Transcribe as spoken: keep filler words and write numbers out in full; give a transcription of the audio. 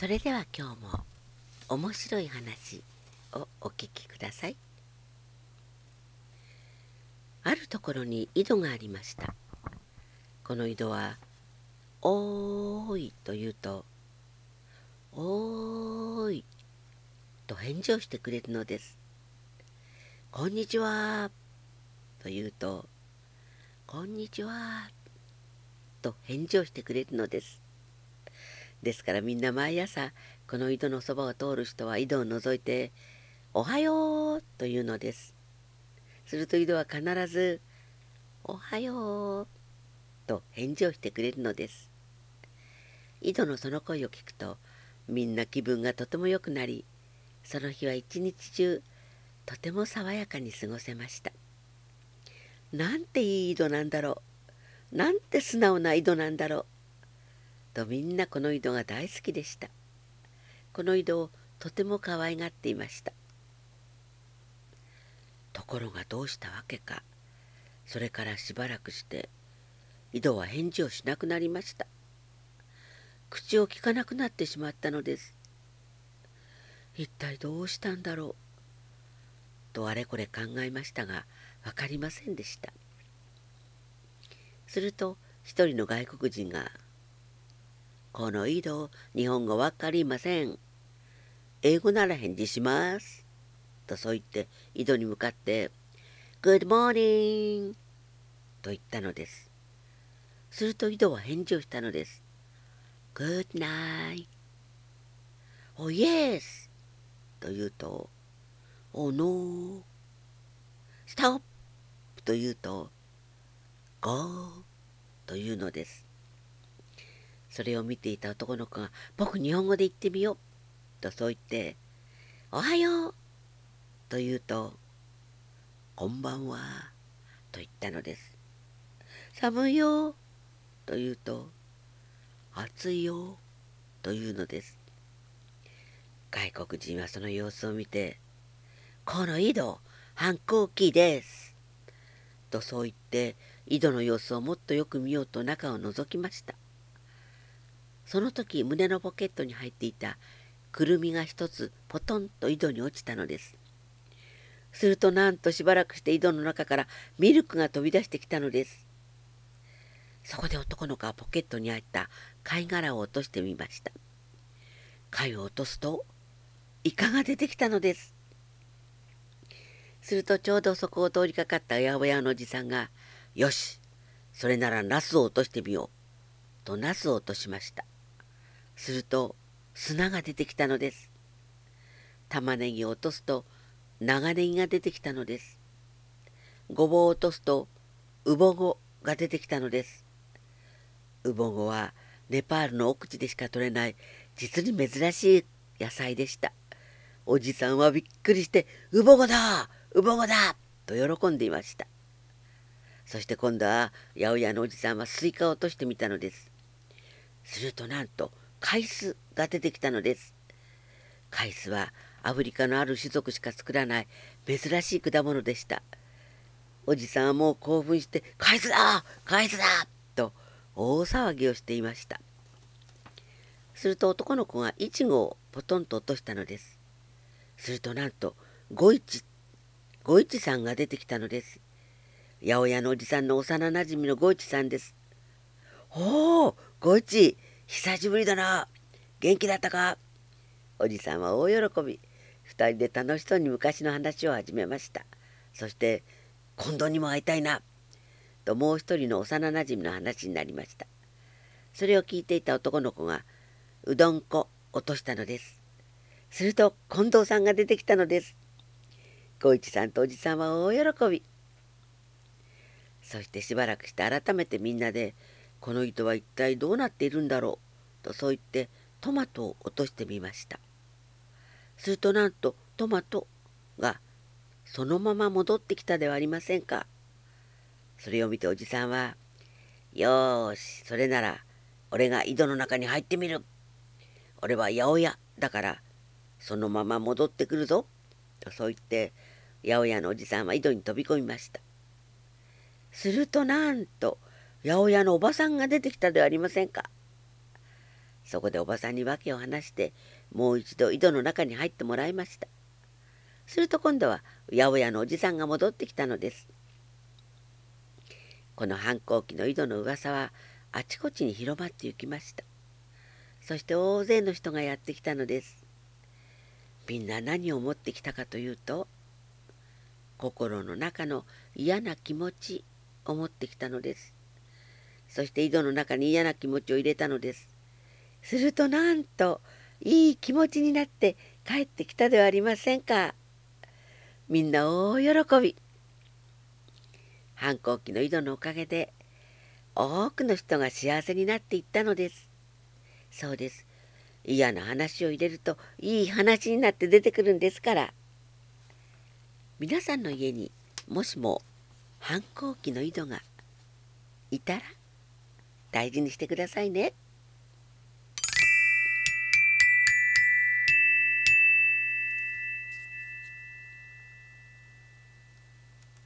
それでは今日も面白い話をお聞きください。あるところに井戸がありました。この井戸は「おーい」と言うと「おーい」と返事をしてくれるのです。こんにちはと言うとこんにちはと返事をしてくれるのです。ですからみんな毎朝この井戸のそばを通る人は井戸を覗いておはようというのです。すると井戸は必ずおはようと返事をしてくれるのです。井戸のその声を聞くとみんな気分がとても良くなり、その日は一日中とても爽やかに過ごせました。なんていい井戸なんだろう。なんて素直な井戸なんだろう。とみんなこの井戸が大好きでした。この井戸をとても可愛がっていました。ところがどうしたわけか、それからしばらくして井戸は返事をしなくなりました。口をきかなくなってしまったのです。一体どうしたんだろうとあれこれ考えましたが、わかりませんでした。すると一人の外国人が「この井戸、日本語わかりません。英語なら返事します」とそう言って井戸に向かって「Good morning!」と言ったのです。すると井戸は返事をしたのです。Good night! Oh yes! と言うとOh no! Stop! と言うと Go! というのです。それを見ていた男の子が僕日本語で言ってみようとそう言っておはようと言うとこんばんはと言ったのです。寒いよと言うと暑いよというのです。外国人はその様子を見てこの井戸、反抗期です。とそう言って、井戸の様子をもっとよく見ようと中を覗きました。その時、胸のポケットに入っていたくるみが一つ、ポトンと井戸に落ちたのです。すると、なんとしばらくして井戸の中からミルクが飛び出してきたのです。そこで男の子はポケットに入った貝殻を落としてみました。貝を落とすと、イカが出てきたのです。するとちょうどそこを通りかかった八百屋のおじさんが「よしそれならナスを落としてみよう」とナスを落としました。すると砂が出てきたのです。玉ねぎを落とすと長ネギが出てきたのです。ごぼうを落とすとウボゴが出てきたのです。ウボゴはネパールの奥地でしか取れない実に珍しい野菜でした。おじさんはびっくりして「ウボゴだ!」ウボゴだと喜んでいました。そして今度は八百屋のおじさんはスイカを落としてみたのです。するとなんと海須が出てきたのです。海須はアフリカのある種族しか作らない珍しい果物でした。おじさんはもう興奮して「海須だ!海須だ!」と大騒ぎをしていました。すると男の子がイチゴをポトンと落としたのです。するとなんとゴイチゴイチさんが出てきたのです。八百屋のおじさんの幼なじみのゴイチさんです。おお、ゴイチ、久しぶりだな。元気だったか。おじさんは大喜び。二人で楽しそうに昔の話を始めました。そして、今度にも会いたいな。ともう一人の幼なじみの話になりました。それを聞いていた男の子が、うどん粉を落としたのです。すると、近藤さんが出てきたのです。ゴイチさんとおじさんは大喜び。そしてしばらくして改めてみんなで「この糸は一体どうなっているんだろう」とそう言ってトマトを落としてみました。するとなんとトマトがそのまま戻ってきたではありませんか。それを見ておじさんは「よーしそれなら俺が井戸の中に入ってみる。俺は八百屋だからそのまま戻ってくるぞ」とそう言って八百屋のおじさんは井戸に飛び込みました。するとなんと八百屋のおばさんが出てきたではありませんか。そこでおばさんに訳を話して、もう一度井戸の中に入ってもらいました。すると今度は、うやおやのおじさんが戻ってきたのです。この反抗期の井戸の噂は、あちこちに広まってゆきました。そして大勢の人がやってきたのです。みんな何を持ってきたかというと、心の中の嫌な気持ちを持ってきたのです。そして井戸の中に嫌な気持ちを入れたのです。するとなんと、いい気持ちになって帰ってきたではありませんか。みんな大喜び。反抗期の井戸のおかげで、多くの人が幸せになっていったのです。そうです。嫌な話を入れるといい話になって出てくるんですから。皆さんの家にもしも反抗期の井戸がいたら大事にしてくださいね。